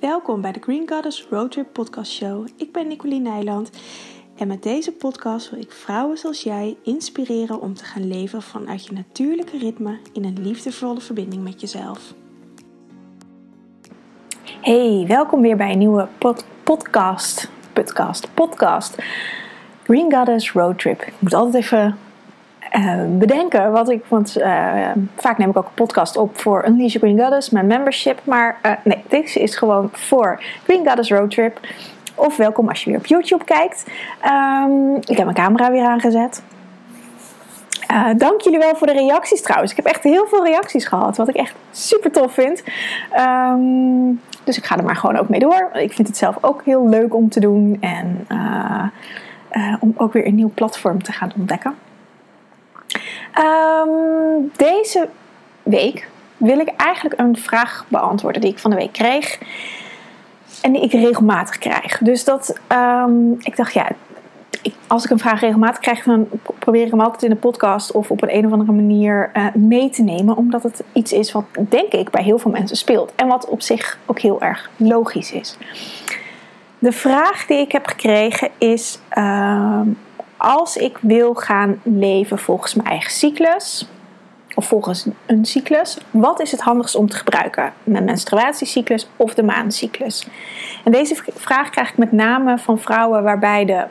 Welkom bij de Green Goddess Roadtrip podcast show. Ik ben Nicoline Nijland en met deze podcast wil ik vrouwen zoals jij inspireren om te gaan leven vanuit je natuurlijke ritme in een liefdevolle verbinding met jezelf. Hey, welkom weer bij een nieuwe podcast. Green Goddess Roadtrip. Ik moet altijd even bedenken wat ik, want vaak neem ik ook een podcast op voor Unleash Your Queen Goddess, mijn membership, maar nee, deze is gewoon voor Green Goddess Roadtrip. Of welkom als je weer op YouTube kijkt. Ik heb mijn camera weer aangezet. Dank jullie wel voor de reacties trouwens. Ik heb echt heel veel reacties gehad, wat ik echt super tof vind. Dus ik ga er maar gewoon ook mee door. Ik vind het zelf ook heel leuk om te doen en om ook weer een nieuw platform te gaan ontdekken. Deze week wil ik eigenlijk een vraag beantwoorden die ik van de week kreeg en die ik regelmatig krijg. Dus dat ik dacht, ja, als ik een vraag regelmatig krijg, dan probeer ik hem altijd in de podcast of op een of andere manier mee te nemen, omdat het iets is wat, denk ik, bij heel veel mensen speelt en wat op zich ook heel erg logisch is. De vraag die ik heb gekregen is: als ik wil gaan leven volgens mijn eigen cyclus, of volgens een cyclus, wat is het handigst om te gebruiken? Mijn menstruatiecyclus of de maancyclus? En deze vraag krijg ik met name van vrouwen waarbij de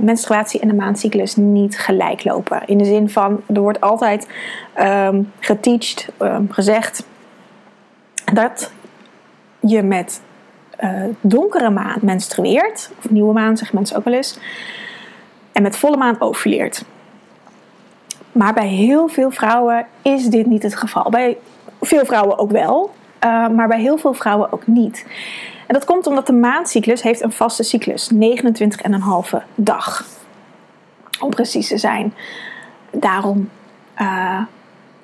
menstruatie en de maancyclus niet gelijk lopen. In de zin van, er wordt altijd geteacht, gezegd, dat je met donkere maan menstrueert, of nieuwe maan zeggen mensen ook wel eens, en met volle maan ovuleert. Maar bij heel veel vrouwen is dit niet het geval. Bij veel vrouwen ook wel, maar bij heel veel vrouwen ook niet. En dat komt omdat de maancyclus heeft een vaste cyclus, 29,5 dag. Om precies te zijn. Daarom,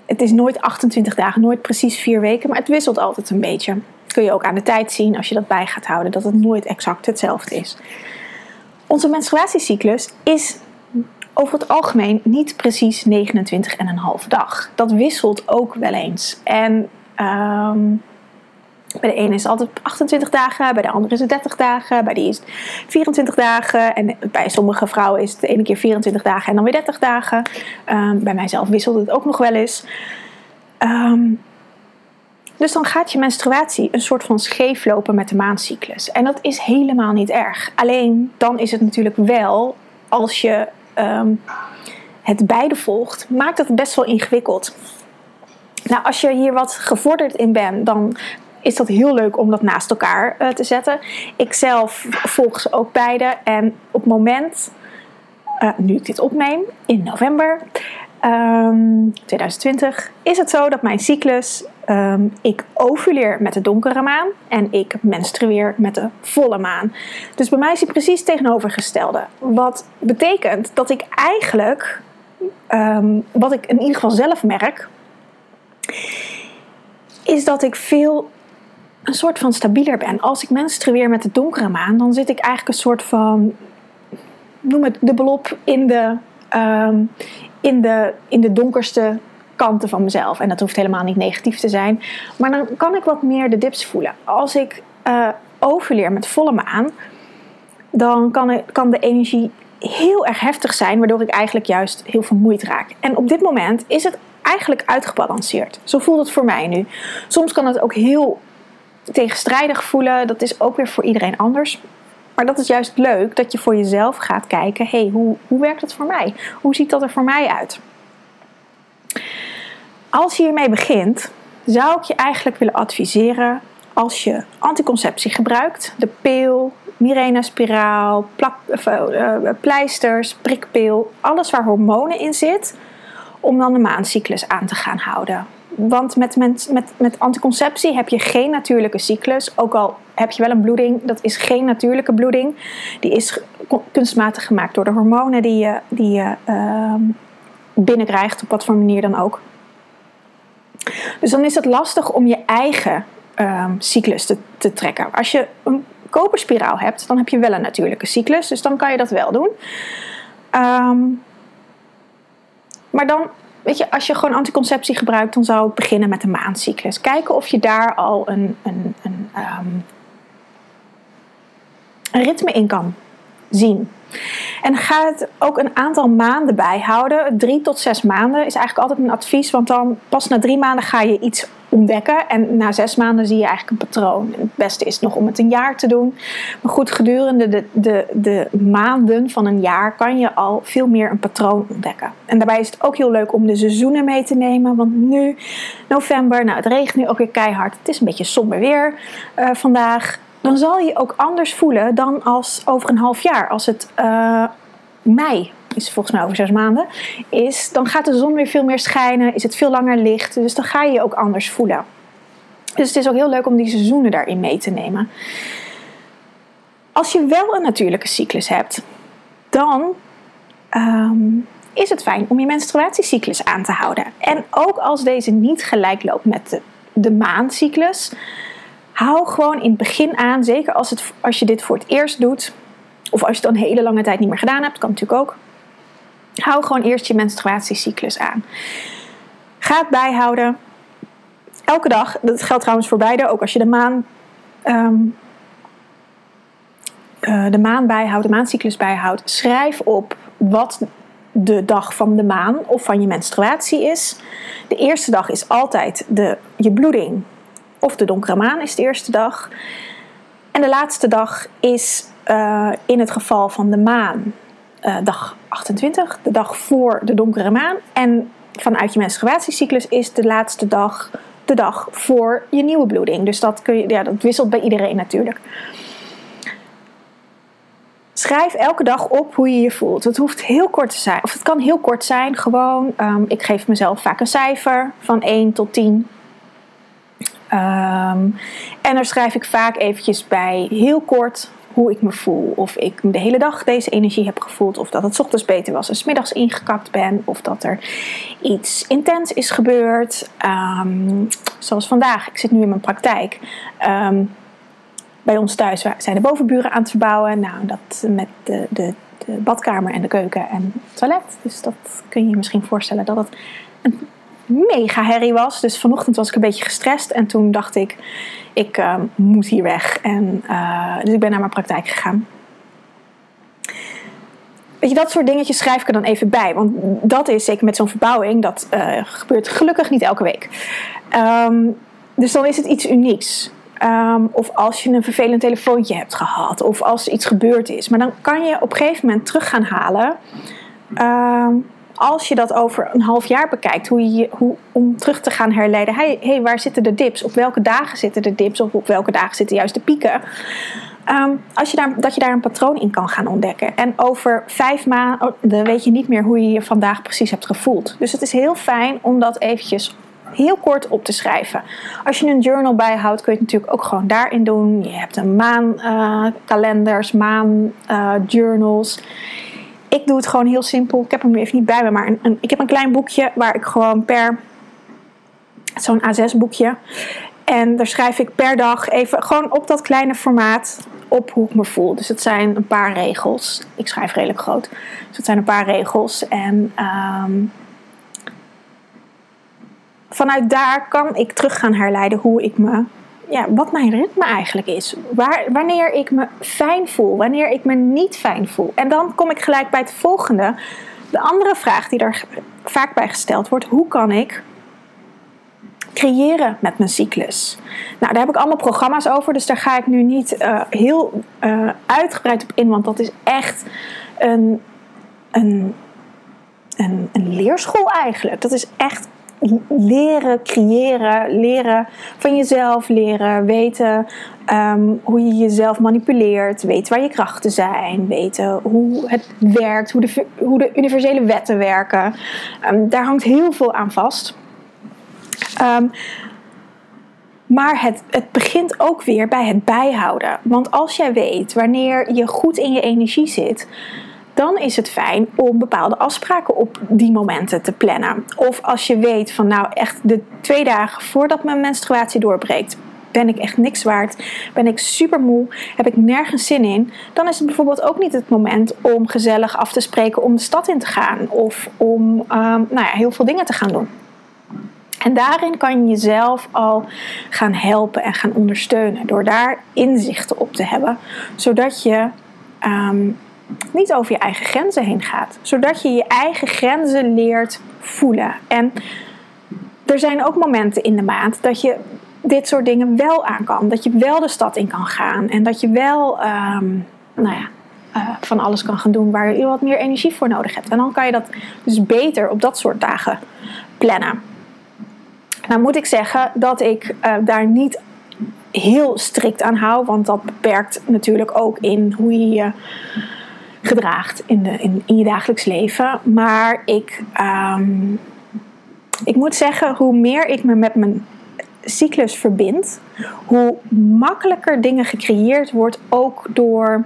het is nooit 28 dagen, nooit precies 4 weken, maar het wisselt altijd een beetje. Dat kun je ook aan de tijd zien als je dat bij gaat houden, dat het nooit exact hetzelfde is. Onze menstruatiecyclus is over het algemeen niet precies 29,5 dag. Dat wisselt ook wel eens. En bij de ene is het altijd 28 dagen, bij de andere is het 30 dagen, bij die is het 24 dagen. En bij sommige vrouwen is het de ene keer 24 dagen en dan weer 30 dagen. Bij mijzelf wisselt het ook nog wel eens. Dus dan gaat je menstruatie een soort van scheef lopen met de maancyclus. En dat is helemaal niet erg. Alleen dan is het natuurlijk wel, als je het beide volgt, maakt dat best wel ingewikkeld. Nou, als je hier wat gevorderd in bent, dan is dat heel leuk om dat naast elkaar te zetten. Ik zelf volg ze ook beide. En op het moment, nu ik dit opneem, in november 2020, is het zo dat mijn cyclus, ik ovuleer met de donkere maan en ik menstrueer met de volle maan. Dus bij mij is het precies tegenovergestelde. Wat betekent dat ik eigenlijk, wat ik in ieder geval zelf merk, is dat ik veel een soort van stabieler ben. Als ik menstrueer met de donkere maan, dan zit ik eigenlijk een soort van, noem het dubbelop in de donkerste kanten van mezelf. En dat hoeft helemaal niet negatief te zijn. Maar dan kan ik wat meer de dips voelen. Als ik ovuleer met volle maan, dan kan de energie heel erg heftig zijn, waardoor ik eigenlijk juist heel vermoeid raak. En op dit moment is het eigenlijk uitgebalanceerd. Zo voelt het voor mij nu. Soms kan het ook heel tegenstrijdig voelen. Dat is ook weer voor iedereen anders. Maar dat is juist leuk, dat je voor jezelf gaat kijken, hey, hoe werkt dat voor mij? Hoe ziet dat er voor mij uit? Als je hiermee begint, zou ik je eigenlijk willen adviseren, als je anticonceptie gebruikt, de pil, Mirena-spiraal, pleisters, prikpil, alles waar hormonen in zit, om dan de maancyclus aan te gaan houden. Want met anticonceptie heb je geen natuurlijke cyclus. Ook al heb je wel een bloeding, dat is geen natuurlijke bloeding. Die is kunstmatig gemaakt door de hormonen die je binnenkrijgt, op wat voor manier dan ook. Dus dan is het lastig om je eigen cyclus te trekken. Als je een koperspiraal hebt, dan heb je wel een natuurlijke cyclus. Dus dan kan je dat wel doen. Maar dan, weet je, als je gewoon anticonceptie gebruikt, dan zou ik beginnen met de maancyclus. Kijken of je daar al een een ritme in kan zien. En ga het ook een aantal maanden bijhouden. 3 tot 6 maanden is eigenlijk altijd mijn advies. Want dan pas na 3 maanden ga je iets ontdekken. En na 6 maanden zie je eigenlijk een patroon. En het beste is nog om het 1 jaar te doen. Maar goed, gedurende de maanden van 1 jaar kan je al veel meer een patroon ontdekken. En daarbij is het ook heel leuk om de seizoenen mee te nemen. Want nu, november, het regent nu ook weer keihard. Het is een beetje somber weer vandaag. Dan zal je ook anders voelen dan als over 1/2 jaar. Als het mei is, volgens mij over 6 maanden, is, dan gaat de zon weer veel meer schijnen. Is het veel langer licht. Dus dan ga je je ook anders voelen. Dus het is ook heel leuk om die seizoenen daarin mee te nemen. Als je wel een natuurlijke cyclus hebt, dan is het fijn om je menstruatiecyclus aan te houden. En ook als deze niet gelijk loopt met de maancyclus, hou gewoon in het begin aan, zeker als je dit voor het eerst doet, of als je het dan een hele lange tijd niet meer gedaan hebt, kan natuurlijk ook. Hou gewoon eerst je menstruatiecyclus aan. Ga het bijhouden. Elke dag, dat geldt trouwens voor beide, ook als je de maancyclus bijhoudt. Schrijf op wat de dag van de maan of van je menstruatie is. De eerste dag is altijd je bloeding. Of de donkere maan is de eerste dag. En de laatste dag is in het geval van de maan dag 28. De dag voor de donkere maan. En vanuit je menstruatiecyclus is de laatste dag de dag voor je nieuwe bloeding. Dus dat wisselt bij iedereen natuurlijk. Schrijf elke dag op hoe je je voelt. Het hoeft heel kort te zijn. Of het kan heel kort zijn. Gewoon, ik geef mezelf vaak een cijfer van 1 tot 10. En daar schrijf ik vaak eventjes bij, heel kort, hoe ik me voel. Of ik de hele dag deze energie heb gevoeld. Of dat het ochtends beter was en 's middags ingekakt ben. Of dat er iets intens is gebeurd. Zoals vandaag. Ik zit nu in mijn praktijk. Bij ons thuis zijn de bovenburen aan het verbouwen. Nou, dat met de badkamer en de keuken en het toilet. Dus dat kun je je misschien voorstellen dat het een mega herrie was. Dus vanochtend was ik een beetje gestrest. En toen dacht ik, ik moet hier weg. En, dus ik ben naar mijn praktijk gegaan. Weet je, dat soort dingetjes schrijf ik er dan even bij. Want dat is, zeker met zo'n verbouwing, dat gebeurt gelukkig niet elke week. Dus dan is het iets unieks. Of als je een vervelend telefoontje hebt gehad. Of als iets gebeurd is. Maar dan kan je op een gegeven moment terug gaan halen. Als je dat over 1/2 jaar bekijkt, om terug te gaan herleiden. Hey, waar zitten de dips? Op welke dagen zitten de dips? Of op welke dagen zitten juist de pieken? Dat je daar een patroon in kan gaan ontdekken. En over 5 maanden weet je niet meer hoe je je vandaag precies hebt gevoeld. Dus het is heel fijn om dat eventjes heel kort op te schrijven. Als je een journal bijhoudt, kun je het natuurlijk ook gewoon daarin doen. Je hebt een maankalenders, maanjournals. Ik doe het gewoon heel simpel. Ik heb hem even niet bij me. Maar ik heb een klein boekje waar ik gewoon zo'n A6 boekje. En daar schrijf ik per dag even gewoon op dat kleine formaat op hoe ik me voel. Dus het zijn een paar regels. Ik schrijf redelijk groot. Dus het zijn een paar regels. En vanuit daar kan ik terug gaan herleiden hoe ik me... Ja, wat mijn ritme eigenlijk is. Wanneer ik me fijn voel. Wanneer ik me niet fijn voel. En dan kom ik gelijk bij het volgende. De andere vraag die er vaak bij gesteld wordt. Hoe kan ik creëren met mijn cyclus? Nou, daar heb ik allemaal programma's over. Dus daar ga ik nu niet heel uitgebreid op in. Want dat is echt een leerschool eigenlijk. Dat is echt... leren creëren, leren van jezelf leren, weten hoe je jezelf manipuleert, weten waar je krachten zijn, weten hoe het werkt, hoe de universele wetten werken. Daar hangt heel veel aan vast. Maar het begint ook weer bij het bijhouden. Want als jij weet wanneer je goed in je energie zit, dan is het fijn om bepaalde afspraken op die momenten te plannen. Of als je weet van nou echt de 2 dagen voordat mijn menstruatie doorbreekt, ben ik echt niks waard, ben ik super moe, heb ik nergens zin in. Dan is het bijvoorbeeld ook niet het moment om gezellig af te spreken om de stad in te gaan. Of om heel veel dingen te gaan doen. En daarin kan je jezelf al gaan helpen en gaan ondersteunen. Door daar inzichten op te hebben. Zodat je niet over je eigen grenzen heen gaat. Zodat je je eigen grenzen leert voelen. En er zijn ook momenten in de maand dat je dit soort dingen wel aan kan. Dat je wel de stad in kan gaan. En dat je wel van alles kan gaan doen waar je wat meer energie voor nodig hebt. En dan kan je dat dus beter op dat soort dagen plannen. Nou moet ik zeggen dat ik daar niet heel strikt aan hou. Want dat beperkt natuurlijk ook in hoe je je gedraagt in je dagelijks leven. Maar ik moet zeggen, hoe meer ik me met mijn cyclus verbind, hoe makkelijker dingen gecreëerd wordt. Ook door,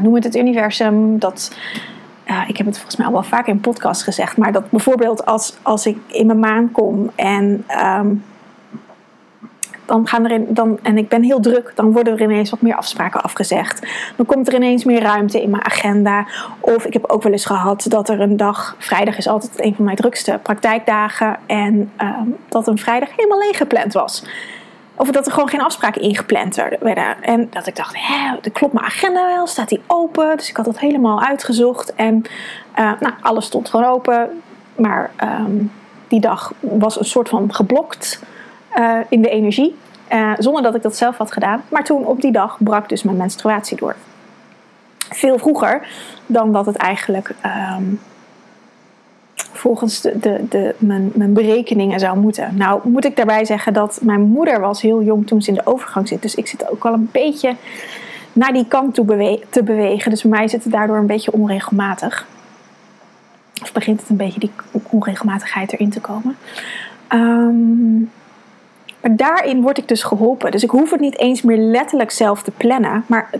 noem het universum, dat... ik heb het volgens mij al wel vaak in podcast gezegd. Maar dat bijvoorbeeld als ik in mijn maan kom en ik ben heel druk, dan worden er ineens wat meer afspraken afgezegd. Dan komt er ineens meer ruimte in mijn agenda. Of ik heb ook wel eens gehad dat er een dag, vrijdag is altijd een van mijn drukste praktijkdagen. En dat een vrijdag helemaal leeg gepland was. Of dat er gewoon geen afspraken ingepland werden. En dat ik dacht, klopt mijn agenda wel? Staat die open? Dus ik had dat helemaal uitgezocht. En alles stond gewoon open. Maar die dag was een soort van geblokt in de energie. Zonder dat ik dat zelf had gedaan. Maar toen op die dag brak dus mijn menstruatie door. Veel vroeger dan dat het eigenlijk volgens mijn berekeningen zou moeten. Nou moet ik daarbij zeggen dat mijn moeder was heel jong toen ze in de overgang zit. Dus ik zit ook al een beetje naar die kant toe te bewegen. Dus bij mij zit het daardoor een beetje onregelmatig. Of begint het een beetje die onregelmatigheid erin te komen. Maar daarin word ik dus geholpen. Dus ik hoef het niet eens meer letterlijk zelf te plannen. Maar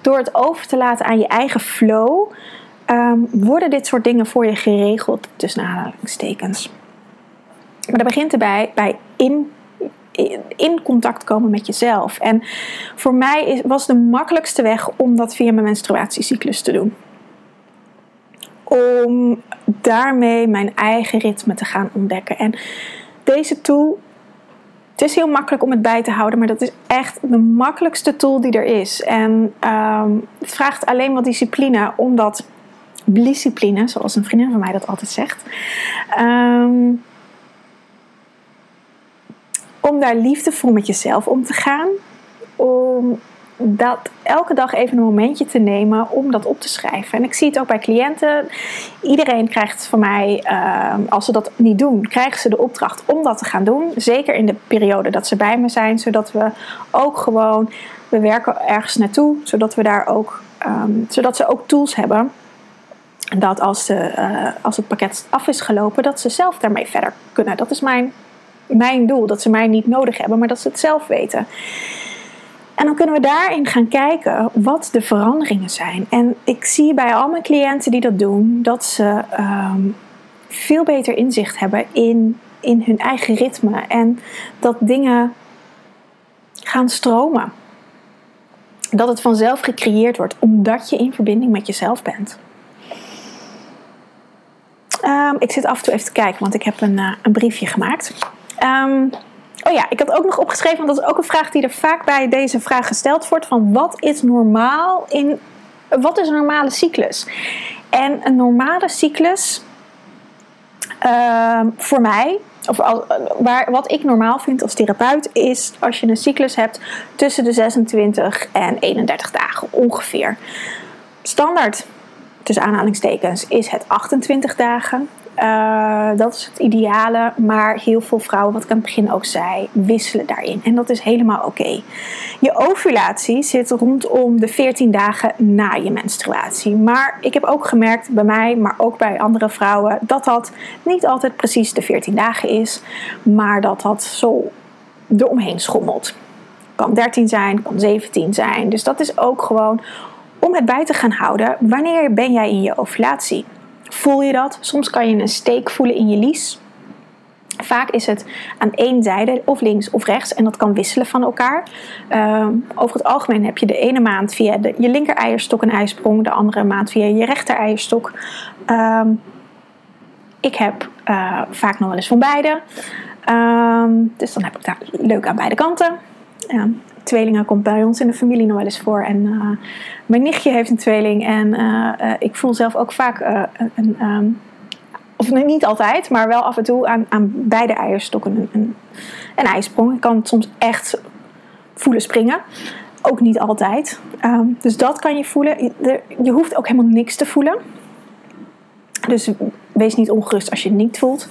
door het over te laten aan je eigen flow, worden dit soort dingen voor je geregeld, tussen aanhalingstekens. Maar dat begint erbij bij in contact komen met jezelf. En voor mij was de makkelijkste weg om dat via mijn menstruatiecyclus te doen. Om daarmee mijn eigen ritme te gaan ontdekken. En deze tool, het is heel makkelijk om het bij te houden, maar dat is echt de makkelijkste tool die er is. En het vraagt alleen wat discipline, omdat blissipline, zoals een vriendin van mij dat altijd zegt. Om daar liefdevol met jezelf om te gaan. Om dat elke dag even een momentje te nemen om dat op te schrijven. En ik zie het ook bij cliënten. Iedereen krijgt van mij, als ze dat niet doen, krijgen ze de opdracht om dat te gaan doen. Zeker in de periode dat ze bij me zijn. Zodat we ook gewoon, we werken ergens naartoe. Zodat we daar ook, zodat ze ook tools hebben. Dat als het pakket af is gelopen, dat ze zelf daarmee verder kunnen. Dat is mijn doel. Dat ze mij niet nodig hebben, maar dat ze het zelf weten. En dan kunnen we daarin gaan kijken wat de veranderingen zijn. En ik zie bij al mijn cliënten die dat doen, dat ze veel beter inzicht hebben in hun eigen ritme. En dat dingen gaan stromen. Dat het vanzelf gecreëerd wordt, omdat je in verbinding met jezelf bent. Ik zit af en toe even te kijken, want ik heb een briefje gemaakt. Ik had ook nog opgeschreven, want dat is ook een vraag die er vaak bij deze vraag gesteld wordt. Van wat is een normale cyclus? En een normale cyclus, voor mij, wat ik normaal vind als therapeut, is als je een cyclus hebt tussen de 26 en 31 dagen ongeveer. Standaard, tussen aanhalingstekens, is het 28 dagen. Dat is het ideale. Maar heel veel vrouwen, wat ik aan het begin ook zei, wisselen daarin. En dat is helemaal oké. Je ovulatie zit rondom de 14 dagen na je menstruatie. Maar ik heb ook gemerkt bij mij, maar ook bij andere vrouwen, dat dat niet altijd precies de 14 dagen is. Maar dat dat zo eromheen schommelt. Kan 13 zijn, kan 17 zijn. Dus dat is ook gewoon, om het bij te gaan houden, wanneer ben jij in je ovulatie? Voel je dat? Soms kan je een steek voelen in je lies. Vaak is het aan één zijde, of links of rechts. En dat kan wisselen van elkaar. Over het algemeen heb je de ene maand via je linker eierstok een ijsprong. De andere maand via je rechter eierstok. Ik heb vaak nog wel eens van beide. Dus dan heb ik daar leuk aan beide kanten. Tweelingen komt bij ons in de familie nog wel eens voor. En mijn nichtje heeft een tweeling. En ik voel zelf ook vaak of niet altijd, maar wel af en toe aan beide eierstokken een ijsprong. Ik kan het soms echt voelen springen. Ook niet altijd. Dus dat kan je voelen. Je hoeft ook helemaal niks te voelen. Dus wees niet ongerust als je het niet voelt.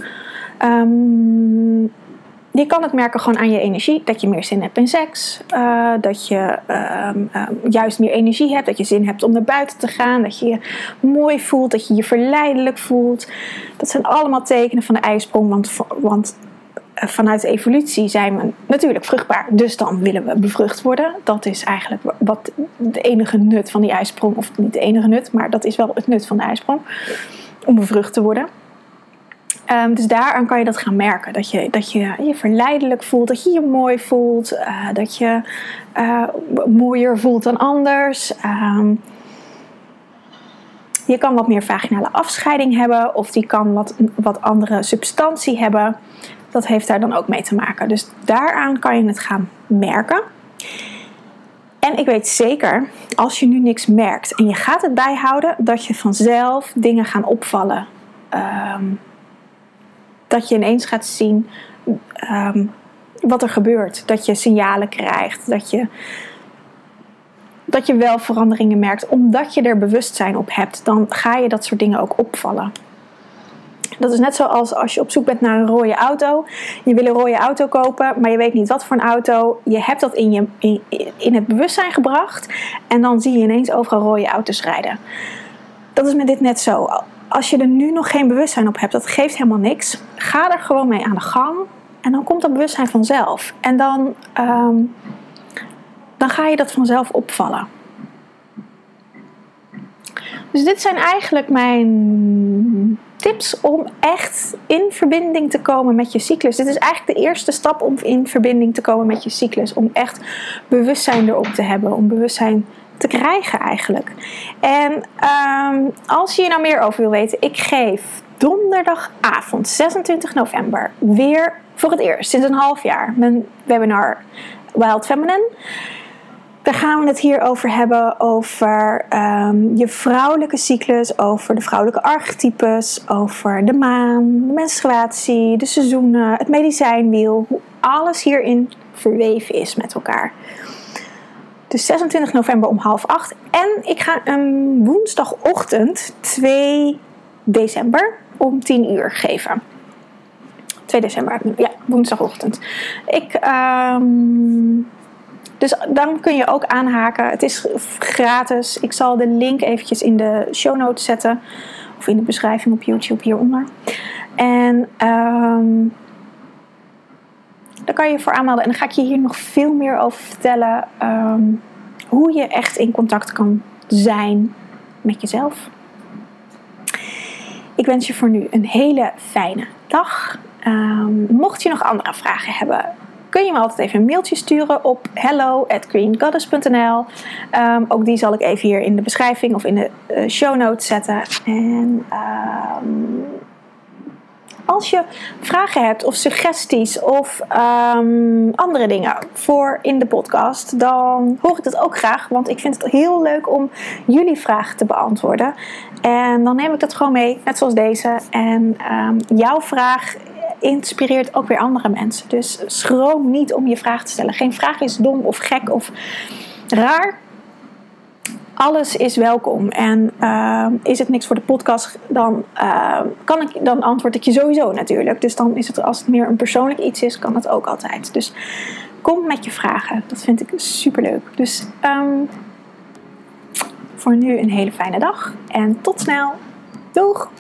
Je kan het merken gewoon aan je energie. Dat je meer zin hebt in seks. Dat je juist meer energie hebt. Dat je zin hebt om naar buiten te gaan. Dat je je mooi voelt. Dat je je verleidelijk voelt. Dat zijn allemaal tekenen van de ijsprong. Want vanuit de evolutie zijn we natuurlijk vruchtbaar. Dus dan willen we bevrucht worden. Dat is eigenlijk wat de enige nut van die ijsprong. Of niet de enige nut. Maar dat is wel het nut van de ijsprong. Om bevrucht te worden. Dus daaraan kan je dat gaan merken. Dat je verleidelijk voelt. Dat je je mooi voelt. Dat je mooier voelt dan anders. Je kan wat meer vaginale afscheiding hebben. Of die kan wat andere substantie hebben. Dat heeft daar dan ook mee te maken. Dus daaraan kan je het gaan merken. En ik weet zeker, als je nu niks merkt en je gaat het bijhouden, dat je vanzelf dingen gaan opvallen. Dat je ineens gaat zien wat er gebeurt. Dat je signalen krijgt. Dat je wel veranderingen merkt. Omdat je er bewustzijn op hebt, dan ga je dat soort dingen ook opvallen. Dat is net zoals als je op zoek bent naar een rode auto. Je wil een rode auto kopen, maar je weet niet wat voor een auto. Je hebt dat in het bewustzijn gebracht. En dan zie je ineens overal rode auto's rijden. Dat is met dit net zo. Als je er nu nog geen bewustzijn op hebt, dat geeft helemaal niks. Ga er gewoon mee aan de gang. En dan komt dat bewustzijn vanzelf. En dan ga je dat vanzelf opvallen. Dus dit zijn eigenlijk mijn tips om echt in verbinding te komen met je cyclus. Dit is eigenlijk de eerste stap om in verbinding te komen met je cyclus. Om echt bewustzijn erop te hebben. Om bewustzijn te krijgen eigenlijk. En als je hier nou meer over wil weten. Ik geef donderdagavond 26 november weer voor het eerst sinds een half jaar mijn webinar Wild Feminine. Daar gaan we het hier over hebben, over je vrouwelijke cyclus, over de vrouwelijke archetypes, over de maan, de menstruatie, de seizoenen, het medicijnwiel, hoe alles hierin verweven is met elkaar. Dus 26 november om 7:30. En ik ga een woensdagochtend 2 december om 10:00 geven. 2 december, ja, woensdagochtend. Dus dan kun je ook aanhaken. Het is gratis. Ik zal de link eventjes in de show notes zetten. Of in de beschrijving op YouTube hieronder. En daar kan je je voor aanmelden. En dan ga ik je hier nog veel meer over vertellen. Hoe je echt in contact kan zijn met jezelf. Ik wens je voor nu een hele fijne dag. Mocht je nog andere vragen hebben, kun je me altijd even een mailtje sturen op hello@greengoddess.nl. Ook die zal ik even hier in de beschrijving of in de show notes zetten. En als je vragen hebt of suggesties of andere dingen voor in de podcast, dan hoor ik dat ook graag. Want ik vind het heel leuk om jullie vragen te beantwoorden. En dan neem ik dat gewoon mee, net zoals deze. En jouw vraag inspireert ook weer andere mensen. Dus schroom niet om je vraag te stellen. Geen vraag is dom of gek of raar. Alles is welkom. En is het niks voor de podcast, dan, dan antwoord ik je sowieso natuurlijk. Dus dan is het, als het meer een persoonlijk iets is, kan dat ook altijd. Dus kom met je vragen. Dat vind ik superleuk. Dus voor nu een hele fijne dag. En tot snel. Doeg!